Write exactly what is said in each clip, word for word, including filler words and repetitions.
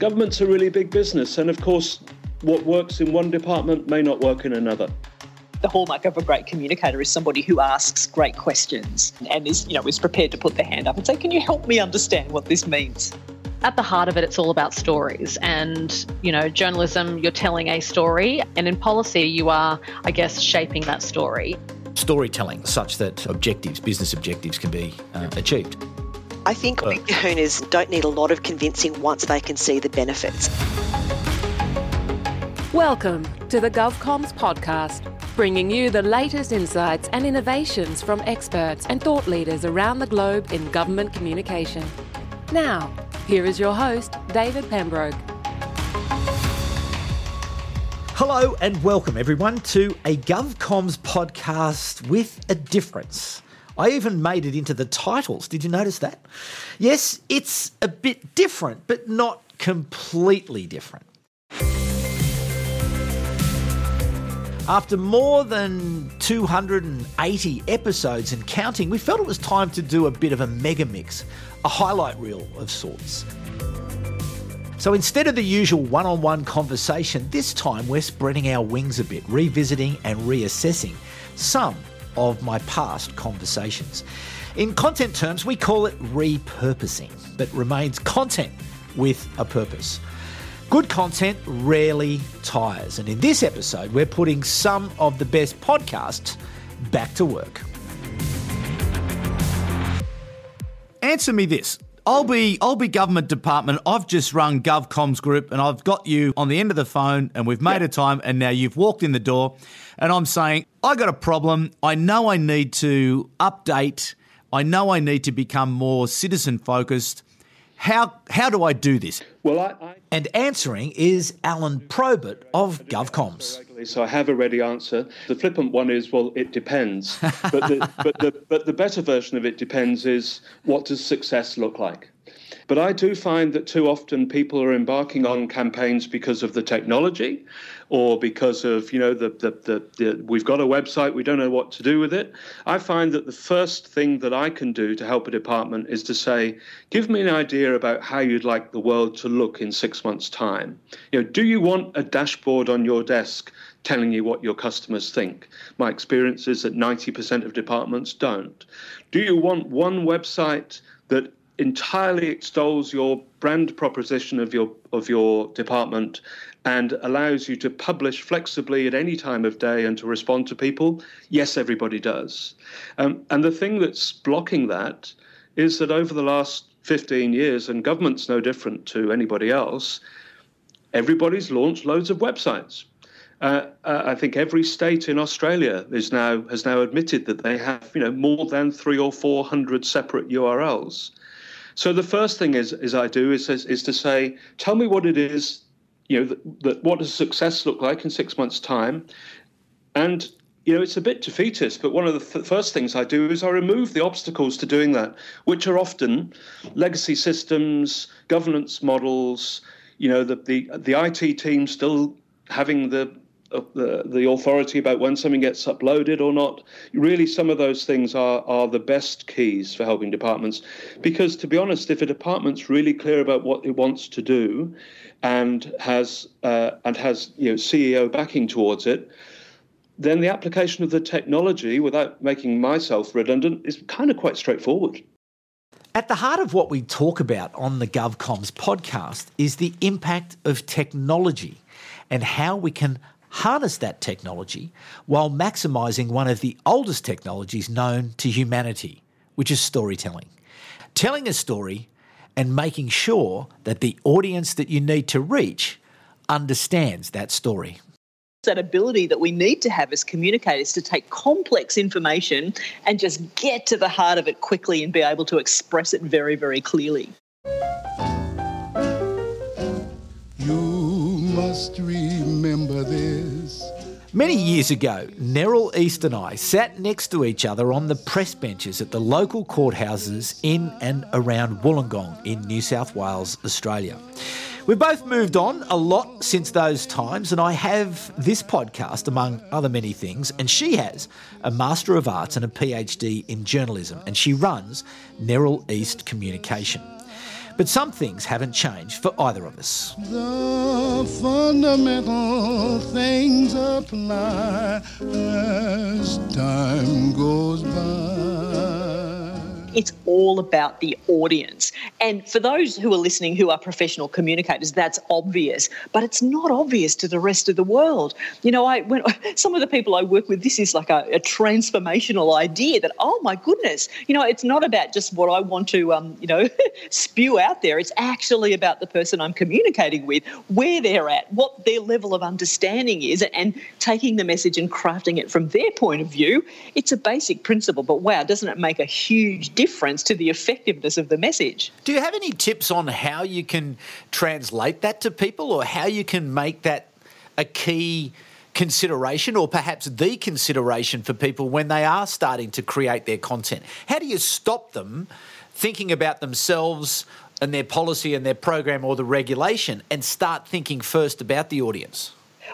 Government's a really big business, and of course, what works in one department may not work in another. The hallmark of a great communicator is somebody who asks great questions and is, you know, is prepared to put their hand up and say, can you help me understand what this means? At the heart of it, it's all about stories. And, you know, journalism, you're telling a story, and in policy, you are, I guess, shaping that story. Storytelling such that objectives, business objectives can be uh, achieved. I think well, owners don't need a lot of convincing once they can see the benefits. Welcome to the GovComms Podcast, bringing you the latest insights and innovations from experts and thought leaders around the globe in government communication. Now, here is your host, David Pembroke. Hello and welcome everyone to a GovComms podcast with a difference. I even made it into the titles. Did you notice that? Yes, it's a bit different, but not completely different. After more than two hundred eighty episodes and counting, we felt it was time to do a bit of a mega mix, a highlight reel of sorts. So instead of the usual one-on-one conversation, this time we're spreading our wings a bit, revisiting and reassessing some of my past conversations. In content terms, we call it repurposing, but remains content with a purpose. Good content rarely tires, and in this episode, we're putting some of the best podcasts back to work. Answer me this. I'll be I'll be government department. I've just rung GovComms Group, and I've got you on the end of the phone, and we've made yep. a time, and now you've walked in the door, and I'm saying, I got a problem. I know I need to update. I know I need to become more citizen-focused. How how do I do this? Well, I, I... And answering is Alan Probert of GovComms. So I have a ready answer. The flippant one is, well, it depends. But the, but the but the better version of it depends is, what does success look like? But I do find that too often people are embarking on campaigns because of the technology, or because of, you know, the the, the the we've got a website, we don't know what to do with it. I find that the first thing that I can do to help a department is to say, give me an idea about how you'd like the world to look in six months' time. You know, do you want a dashboard on your desk telling you what your customers think? My experience is that ninety percent of departments don't. Do you want one website that entirely extols your brand proposition of your of your department and allows you to publish flexibly at any time of day and to respond to people? Yes, everybody does. Um, and the thing that's blocking that is that over the last fifteen years, and government's no different to anybody else, everybody's launched loads of websites. Uh, uh, I think every state in Australia is now has now admitted that they have, you know, more than three or four hundred separate U R Ls. So the first thing is, is I do is, is is to say, tell me what it is, you know, that, that what does success look like in six months' time? And, you know, it's a bit defeatist, but one of the th- first things I do is I remove the obstacles to doing that, which are often legacy systems, governance models, you know, the the, the I T team still having the Uh, the, the authority about when something gets uploaded or not. Really, some of those things are are the best keys for helping departments, because to be honest, if a department's really clear about what it wants to do and has uh, and has you know C E O backing towards it, then the application of the technology, without making myself redundant, is kind of quite straightforward. At the heart of what we talk about on the GovComms podcast is the impact of technology and how we can harness that technology while maximising one of the oldest technologies known to humanity, which is storytelling. Telling a story and making sure that the audience that you need to reach understands that story. That ability that we need to have as communicators to take complex information and just get to the heart of it quickly and be able to express it very, very clearly. Must remember this. Many years ago, Neryl East and I sat next to each other on the press benches at the local courthouses in and around Wollongong in New South Wales, Australia. We've both moved on a lot since those times, and I have this podcast, among other many things, and she has a Master of Arts and a P H D in journalism, and she runs Neryl East Communication. But some things haven't changed for either of us. The fundamental things apply as time goes by. It's all about the audience. And for those who are listening who are professional communicators, that's obvious. But it's not obvious to the rest of the world. You know, I when, some of the people I work with, this is like a, a transformational idea that, oh, my goodness, you know, it's not about just what I want to, um, you know, spew out there. It's actually about the person I'm communicating with, where they're at, what their level of understanding is, and taking the message and crafting it from their point of view. It's a basic principle, but, wow, doesn't it make a huge difference to the effectiveness of the message? Do you have any tips on how you can translate that to people, or how you can make that a key consideration, or perhaps the consideration for people when they are starting to create their content? How do you stop them thinking about themselves and their policy and their program or the regulation, and start thinking first about the audience?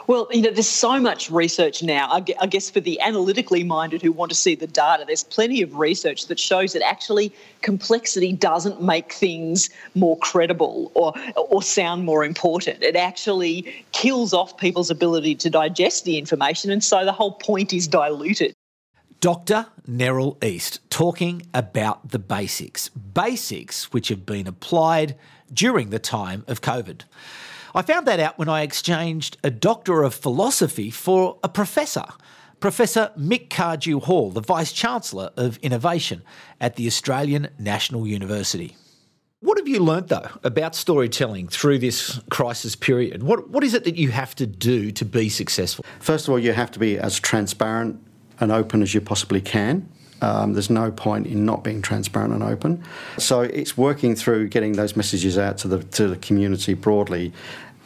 Well, you know, there's so much research now. I guess for the analytically minded who want to see the data, there's plenty of research that shows that actually complexity doesn't make things more credible or or sound more important. It actually kills off people's ability to digest the information, and so the whole point is diluted. Doctor Neryl East talking about the basics, basics which have been applied during the time of COVID. I found that out when I exchanged a Doctor of Philosophy for a Professor, Professor Mick Cardew-Hall, the Vice-Chancellor of Innovation at the Australian National University. What have you learnt, though, about storytelling through this crisis period? What What is it that you have to do to be successful? First of all, you have to be as transparent and open as you possibly can. Um, there's no point in not being transparent and open. So it's working through getting those messages out to the to the community broadly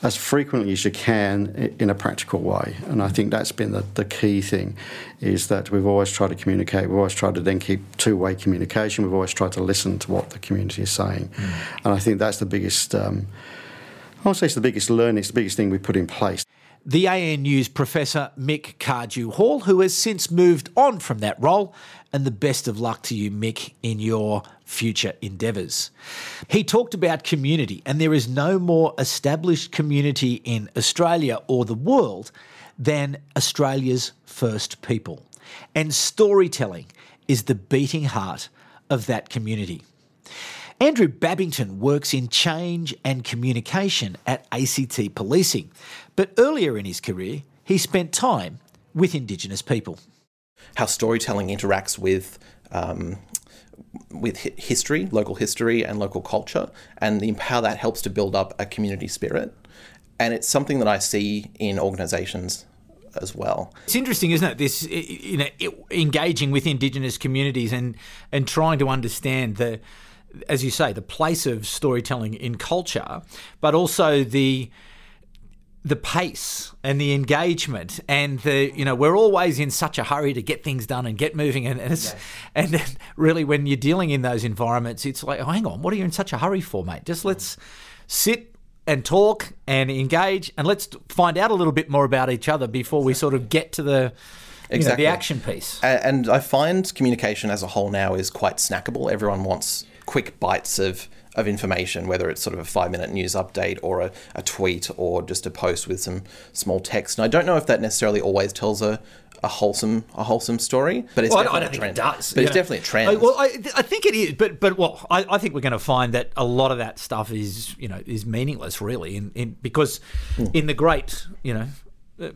as frequently as you can in a practical way. And I think that's been the, the key thing, is that we've always tried to communicate. We've always tried to then keep two-way communication. We've always tried to listen to what the community is saying. Mm. And I think that's the biggest, um, I would say it's the biggest learning, it's the biggest thing we put in place. The A N U's Professor Mick Cardew-Hall, who has since moved on from that role, and the best of luck to you, Mick, in your future endeavours. He talked about community, and there is no more established community in Australia or the world than Australia's first people. And storytelling is the beating heart of that community. Andrew Babington works in change and communication at A C T Policing, but earlier in his career, he spent time with Indigenous people. How storytelling interacts with um, with history, local history and local culture, and the, how that helps to build up a community spirit. And it's something that I see in organisations as well. It's interesting, isn't it? This, you know, engaging with Indigenous communities and and trying to understand the, as you say, the place of storytelling in culture, but also the the pace and the engagement and the, you know, we're always in such a hurry to get things done and get moving. And and, it's, yeah. and then really when you're dealing in those environments, it's like, oh, hang on, what are you in such a hurry for, mate? Just let's sit and talk and engage, and let's find out a little bit more about each other before we sort of get to the... Exactly. You know, the action piece. And I find communication as a whole now is quite snackable. Everyone wants quick bites of, of information, whether it's sort of a five-minute news update or a, a tweet or just a post with some small text. And I don't know if that necessarily always tells a, a wholesome a wholesome story, but it's well, definitely I don't a trend. Think it does. But it's know. definitely a trend. I, well, I, I think it is, but but well, I, I think we're going to find that a lot of that stuff is, you know, is meaningless really, in, in because mm. in the great, you know, uh,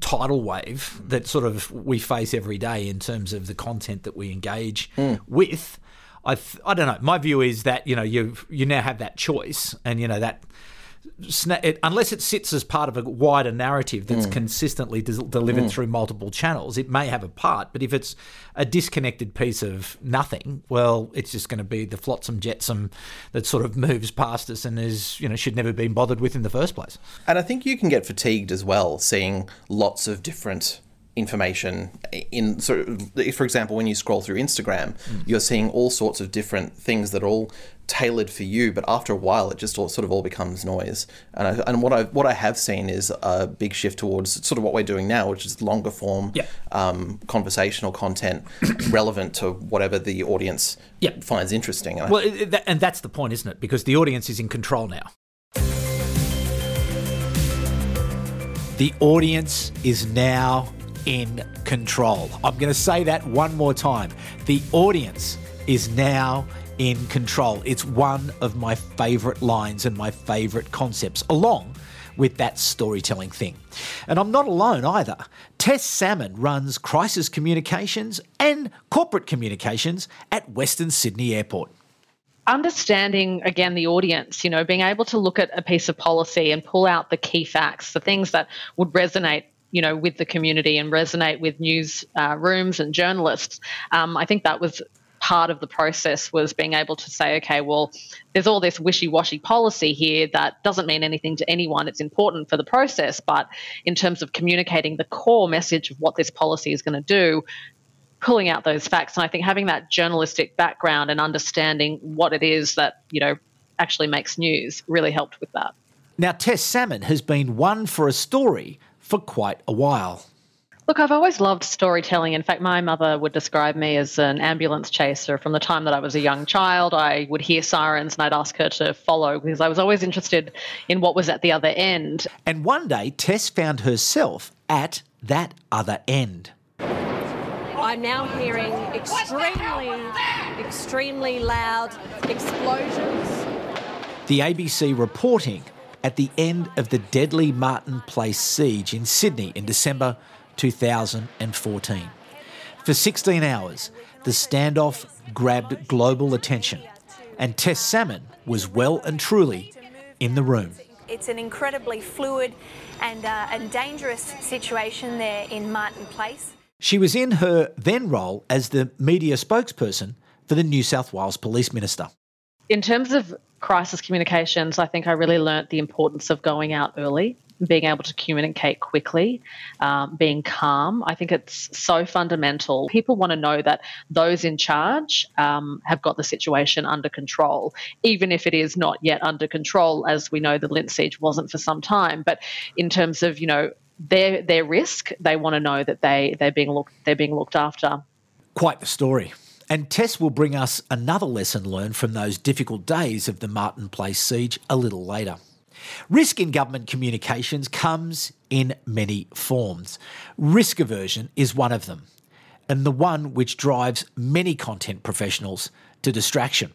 tidal wave that sort of we face every day in terms of the content that we engage mm. with. I th- I don't know. My view is that, you know, you you now have that choice, and you know that sna- it, unless it sits as part of a wider narrative that's mm. consistently des- delivered mm. through multiple channels, it may have a part. But if it's a disconnected piece of nothing, well, it's just going to be the flotsam jetsam that sort of moves past us and is, you know, should never have been bothered with in the first place. And I think you can get fatigued as well, seeing lots of different information in sort of, for example, when you scroll through Instagram, mm. you're seeing all sorts of different things that are all tailored for you, but after a while it just all, sort of all becomes noise. And I, and what I what I have seen is a big shift towards sort of what we're doing now, which is longer form, yeah. um, conversational content relevant to whatever the audience yeah. finds interesting. And well, I, it, that, and that's the point, isn't it? Because the audience is in control now. The audience is now in control. I'm going to say that one more time. The audience is now in control. It's one of my favourite lines and my favourite concepts, along with that storytelling thing. And I'm not alone either. Tess Salmon runs crisis communications and corporate communications at Western Sydney Airport. Understanding, again, the audience, you know, being able to look at a piece of policy and pull out the key facts, the things that would resonate, you know, with the community and resonate with news uh, rooms and journalists. Um, I think that was part of the process, was being able to say, okay, well, there's all this wishy-washy policy here that doesn't mean anything to anyone. It's important for the process, but in terms of communicating the core message of what this policy is going to do, pulling out those facts. And I think having that journalistic background and understanding what it is that, you know, actually makes news really helped with that. Now, Tess Salmon has been one for a story for quite a while. Look, I've always loved storytelling. In fact, my mother would describe me as an ambulance chaser. From the time that I was a young child, I would hear sirens and I'd ask her to follow because I was always interested in what was at the other end. And one day, Tess found herself at that other end. I'm now hearing extremely, extremely loud explosions. The A B C reporting at the end of the deadly Martin Place siege in Sydney in December two thousand fourteen. For sixteen hours, the standoff grabbed global attention, and Tess Salmon was well and truly in the room. It's an incredibly fluid and, uh, and dangerous situation there in Martin Place. She was in her then role as the media spokesperson for the New South Wales Police Minister. In terms of crisis communications, I think I really learnt the importance of going out early, being able to communicate quickly, um, being calm. I think it's so fundamental. People want to know that those in charge um, have got the situation under control, even if it is not yet under control, as we know the Lindt siege wasn't for some time. But in terms of, you know, Their their risk, they want to know that they, they're being looked they're being looked after. Quite the story. And Tess will bring us another lesson learned from those difficult days of the Martin Place siege a little later. Risk in government communications comes in many forms. Risk aversion is one of them, and the one which drives many content professionals to distraction.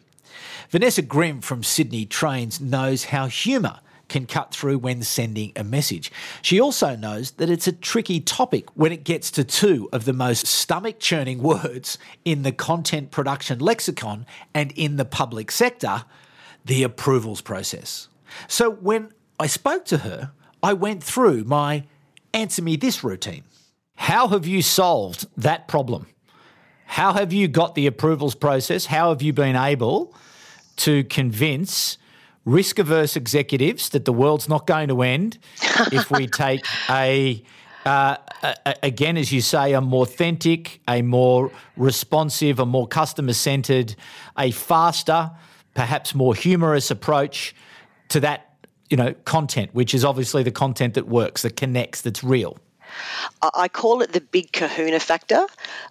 Vanessa Grimm from Sydney Trains knows how humour can cut through when sending a message. She also knows that it's a tricky topic when it gets to two of the most stomach-churning words in the content production lexicon and in the public sector, the approvals process. So when I spoke to her, I went through my answer me this routine. How have you solved that problem? How have you got the approvals process? How have you been able to convince risk-averse executives that the world's not going to end if we take a, uh, a, again, as you say, a more authentic, a more responsive, a more customer-centred, a faster, perhaps more humorous approach to that, you know, content, which is obviously the content that works, that connects, that's real. I call it the big kahuna factor.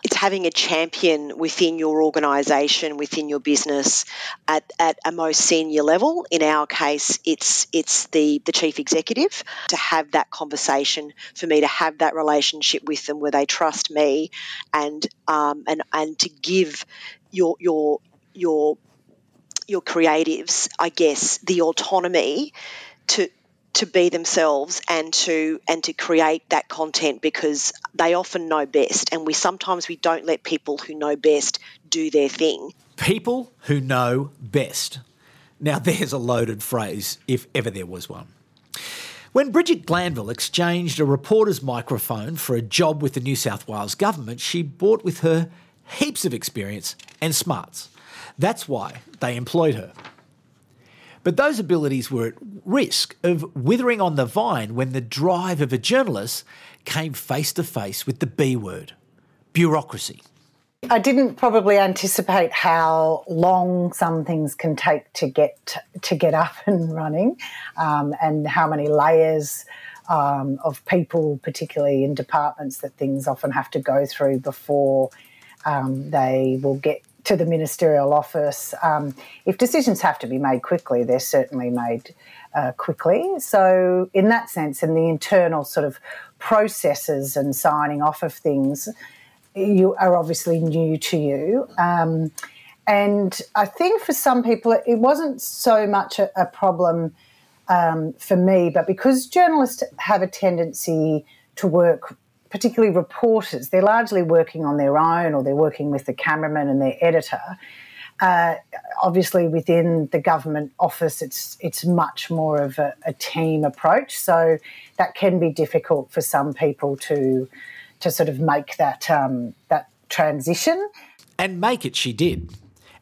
It's having a champion within your organisation, within your business, at, at a most senior level. In our case, it's it's the, the chief executive, to have that conversation, for me to have that relationship with them where they trust me, and um and, and to give your your your your creatives, I guess, the autonomy to to be themselves and to and to create that content, because they often know best, and we sometimes we don't let people who know best do their thing. People who know best. Now there's a loaded phrase, if ever there was one. When Bridget Glanville exchanged a reporter's microphone for a job with the New South Wales government, she brought with her heaps of experience and smarts. That's why they employed her. But those abilities were at risk of withering on the vine when the drive of a journalist came face to face with the B word, bureaucracy. I didn't probably anticipate how long some things can take to get to get up and running, um, and how many layers um, of people, particularly in departments, that things often have to go through before um, they will get to the ministerial office. Um, if decisions have to be made quickly, they're certainly made uh, quickly. So in that sense, in the internal sort of processes and signing off of things, you are obviously new to you. Um, and I think for some people, it wasn't so much a, a problem um, for me, but because journalists have a tendency to work, particularly reporters, they're largely working on their own or they're working with the cameraman and their editor. Uh, obviously within the government office, it's it's much more of a, a team approach. So that can be difficult for some people to to sort of make that um, that transition. And make it she did.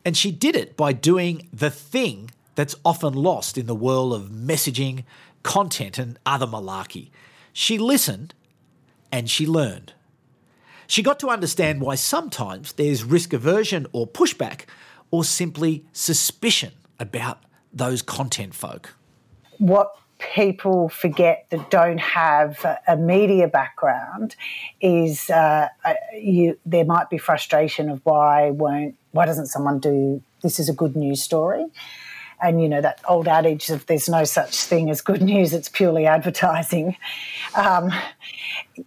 And she did it by doing the thing that's often lost in the world of messaging, content and other malarkey. She listened and she learned. She got to understand why sometimes there's risk aversion or pushback or simply suspicion about those content folk. What people forget that don't have a media background is uh, you, there might be frustration of why won't why doesn't someone do this is a good news story, and you know that old adage of there's no such thing as good news, it's purely advertising. Um,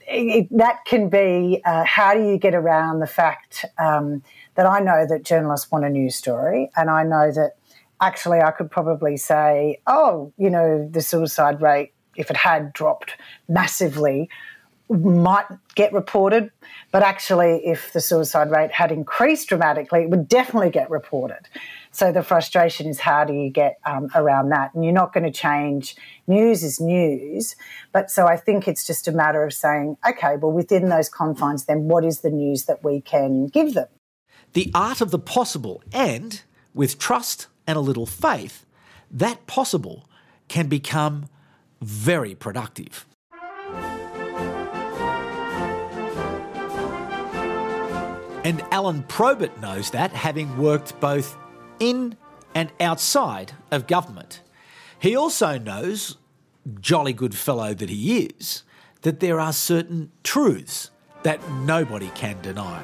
it, that can be uh, how do you get around the fact um, that I know that journalists want a news story, and I know that actually, I could probably say, oh, you know, the suicide rate, if it had dropped massively, might get reported. But actually, if the suicide rate had increased dramatically, it would definitely get reported. So the frustration is how do you get um, around that? And you're not going to change. News is news. But so I think it's just a matter of saying, okay, well, within those confines, then what is the news that we can give them? The art of the possible, and with trust and a little faith, that possible can become very productive. And Alan Probert knows that, having worked both in and outside of government. He also knows, jolly good fellow that he is, that there are certain truths that nobody can deny.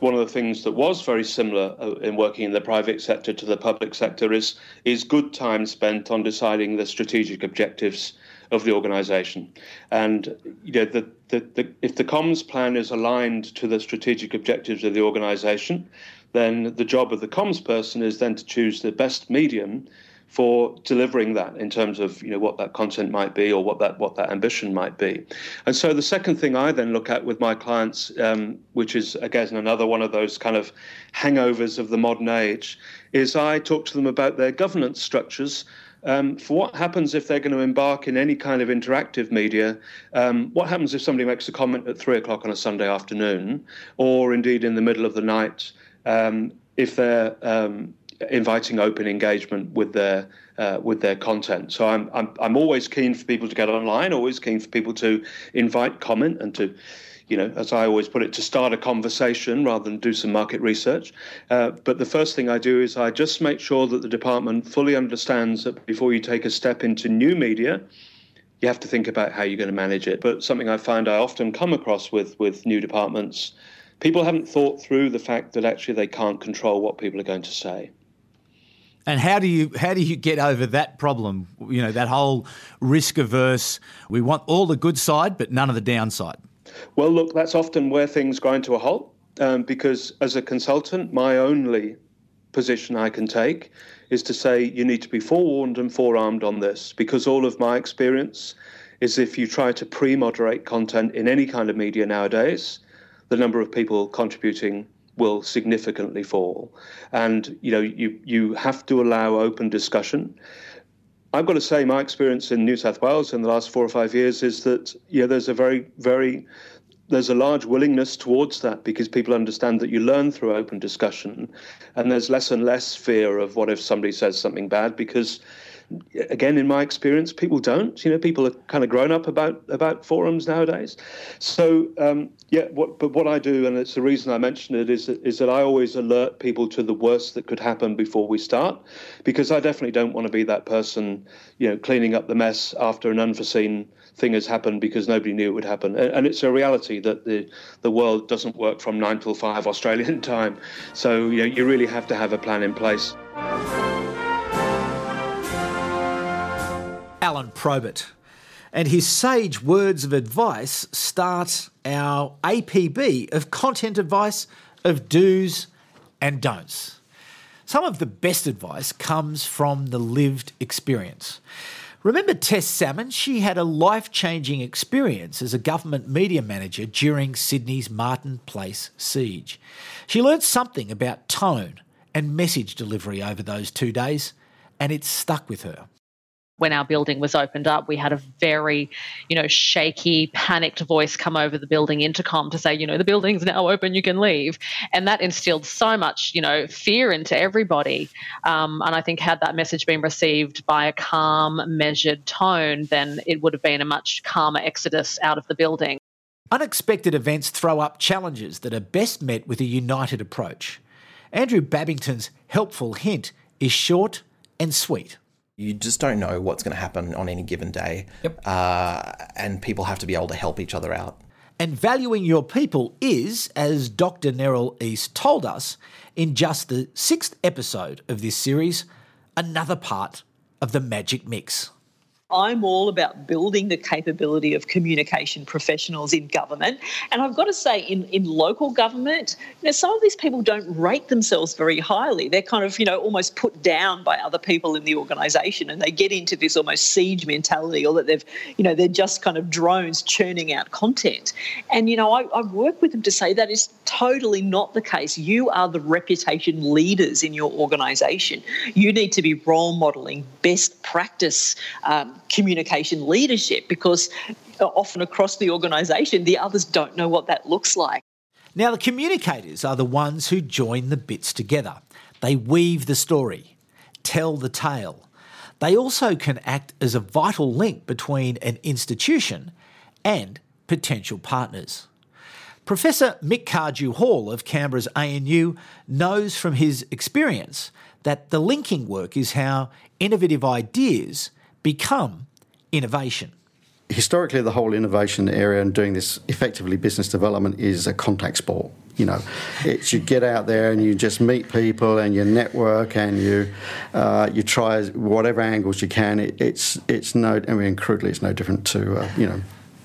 One of the things that was very similar in working in the private sector to the public sector is is good time spent on deciding the strategic objectives of the organisation. And you know, the, the, the, if the comms plan is aligned to the strategic objectives of the organisation, then the job of the comms person is then to choose the best medium for delivering that in terms of, you know, what that content might be or what that what that ambition might be. And so the second thing I then look at with my clients, um, which is, again, another one of those kind of hangovers of the modern age, is I talk to them about their governance structures, um, for what happens if they're going to embark in any kind of interactive media. Um, what happens if somebody makes a comment at three o'clock on a Sunday afternoon, or indeed in the middle of the night, um, if they're... Um, inviting open engagement with their uh, with their content. So I'm, I'm I'm always keen for people to get online, always keen for people to invite comment and to, you know, as I always put it, to start a conversation rather than do some market research. Uh, but the first thing I do is I just make sure that the department fully understands that before you take a step into new media, you have to think about how you're going to manage it. But something I find I often come across with with new departments, people haven't thought through the fact that actually they can't control what people are going to say. And how do you how do you get over that problem? You know, that whole risk averse, we want all the good side but none of the downside. Well, look, that's often where things grind to a halt, um, because as a consultant, my only position I can take is to say you need to be forewarned and forearmed on this, because all of my experience is if you try to pre-moderate content in any kind of media nowadays, the number of people contributing will significantly fall. And, you know, you, you have to allow open discussion. I've got to say my experience in New South Wales in the last four or five years is that, you know, there's a very, very, there's a large willingness towards that because people understand that you learn through open discussion, and there's less and less fear of what if somebody says something bad, because again, in my experience, people don't. You know, people are kind of grown up about about forums nowadays. So um, yeah, what, but what I do, and it's the reason I mention it, is is that I always alert people to the worst that could happen before we start, because I definitely don't want to be that person, you know, cleaning up the mess after an unforeseen thing has happened because nobody knew it would happen. And, and it's a reality that the the world doesn't work from nine till five Australian time. So you know, you really have to have a plan in place. Alan Probert and his sage words of advice start our A P B of content advice of do's and don'ts. Some of the best advice comes from the lived experience. Remember Tess Salmon? She had a life-changing experience as a government media manager during Sydney's Martin Place siege. She learnt something about tone and message delivery over those two days, and it stuck with her. When our building was opened up, we had a very, you know, shaky, panicked voice come over the building intercom to say, you know, the building's now open, you can leave. And that instilled so much, you know, fear into everybody. Um, and I think had that message been received by a calm, measured tone, then it would have been a much calmer exodus out of the building. Unexpected events throw up challenges that are best met with a united approach. Andrew Babington's helpful hint is short and sweet. You just don't know what's going to happen on any given day. Yep. Uh, and people have to be able to help each other out. And valuing your people is, as Doctor Neryl East told us, in just the sixth episode of this series, another part of the magic mix. I'm all about building the capability of communication professionals in government. And I've got to say, in, in local government, you know, some of these people don't rate themselves very highly. They're kind of, you know, almost put down by other people in the organisation, and they get into this almost siege mentality, or that they've, you know, they're just kind of drones churning out content. And, you know, I, I work with them to say that is totally not the case. You are the reputation leaders in your organisation. You need to be role modelling best practice um, communication leadership, because often across the organisation, the others don't know what that looks like. Now, the communicators are the ones who join the bits together. They weave the story, tell the tale. They also can act as a vital link between an institution and potential partners. Professor Mick Cardew-Hall of Canberra's A N U knows from his experience that the linking work is how innovative ideas become innovation. Historically, the whole innovation area and doing this effectively business development is a contact sport. You know, it's you get out there and you just meet people and you network and you uh, you try whatever angles you can. It, it's it's no, I mean, crudely, it's no different to uh, you know.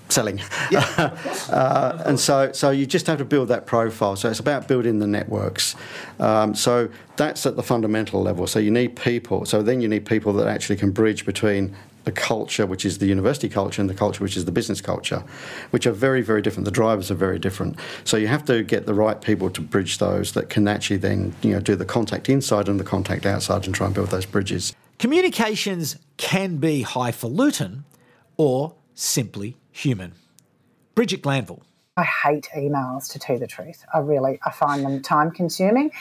selling. Yeah, uh, and so so you just have to build that profile. So it's about building the networks. Um, so that's at the fundamental level. So you need people. So then you need people that actually can bridge between the culture, which is the university culture, and the culture, which is the business culture, which are very, very different. The drivers are very different. So you have to get the right people to bridge those that can actually then, you know, do the contact inside and the contact outside and try and build those bridges. Communications can be highfalutin or simply human. Bridget Glanville. I hate emails, to tell you the truth. I really, I find them time-consuming.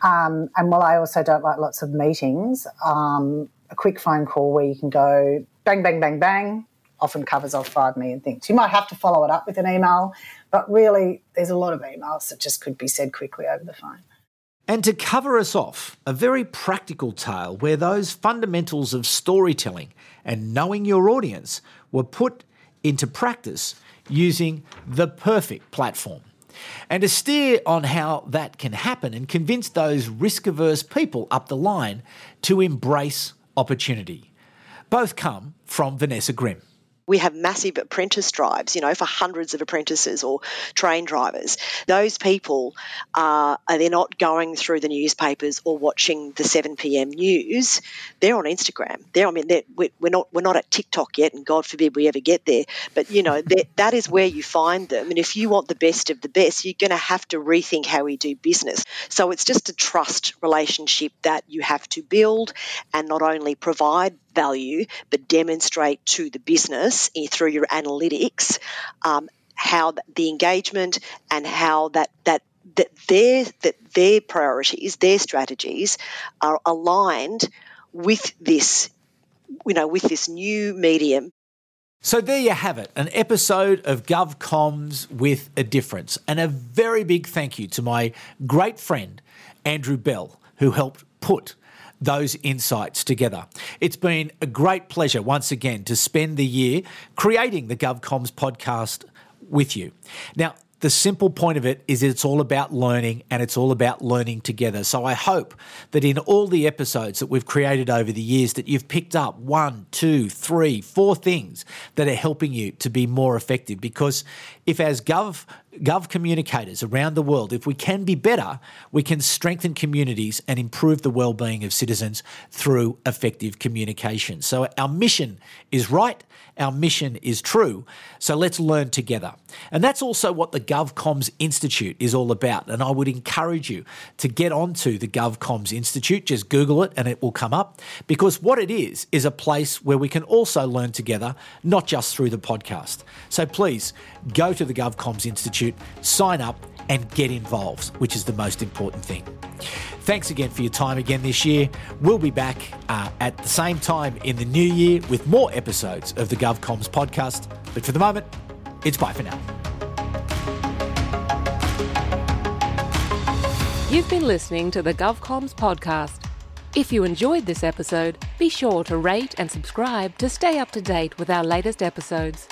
Um, and while I also don't like lots of meetings, um, a quick phone call where you can go bang, bang, bang, bang, often covers off five million things. You might have to follow it up with an email, but really there's a lot of emails that just could be said quickly over the phone. And to cover us off, a very practical tale where those fundamentals of storytelling and knowing your audience were put into practice using the perfect platform. And a steer on how that can happen and convince those risk-averse people up the line to embrace opportunity. Both come from Vanessa Grimm. We have massive apprentice drives, you know, for hundreds of apprentices or train drivers. Those people are, they're not going through the newspapers or watching the seven p.m. news. They're on Instagram. They're, I mean, they're, we're not we're not at TikTok yet, and God forbid we ever get there. But, you know, that is where you find them. And if you want the best of the best, you're going to have to rethink how we do business. So it's just a trust relationship that you have to build, and not only provide value, but demonstrate to the business through your analytics um, how the engagement and how that that that their that their priorities, their strategies are aligned with this you know, with this new medium. So there you have it, an episode of GovComms with a difference, and a very big thank you to my great friend, Andrew Bell, who helped put those insights together. It's been a great pleasure once again to spend the year creating the GovComms podcast with you. Now, the simple point of it is it's all about learning, and it's all about learning together. So I hope that in all the episodes that we've created over the years that you've picked up one, two, three, four things that are helping you to be more effective, because if as gov gov communicators around the world, if we can be better, we can strengthen communities and improve the well-being of citizens through effective communication. So our mission is right, our mission is true, so let's learn together. And that's also what the GovComms Institute is all about, and I would encourage you to get onto the GovComms Institute. Just Google it and it will come up, because what it is is a place where we can also learn together, not just through the podcast. So please go to the GovComms Institute, sign up and get involved, which is the most important thing. Thanks again for your time again this year. We'll be back uh, at the same time in the new year with more episodes of the GovComms podcast. But for the moment, it's bye for now. You've been listening to the GovComms podcast. If you enjoyed this episode, be sure to rate and subscribe to stay up to date with our latest episodes.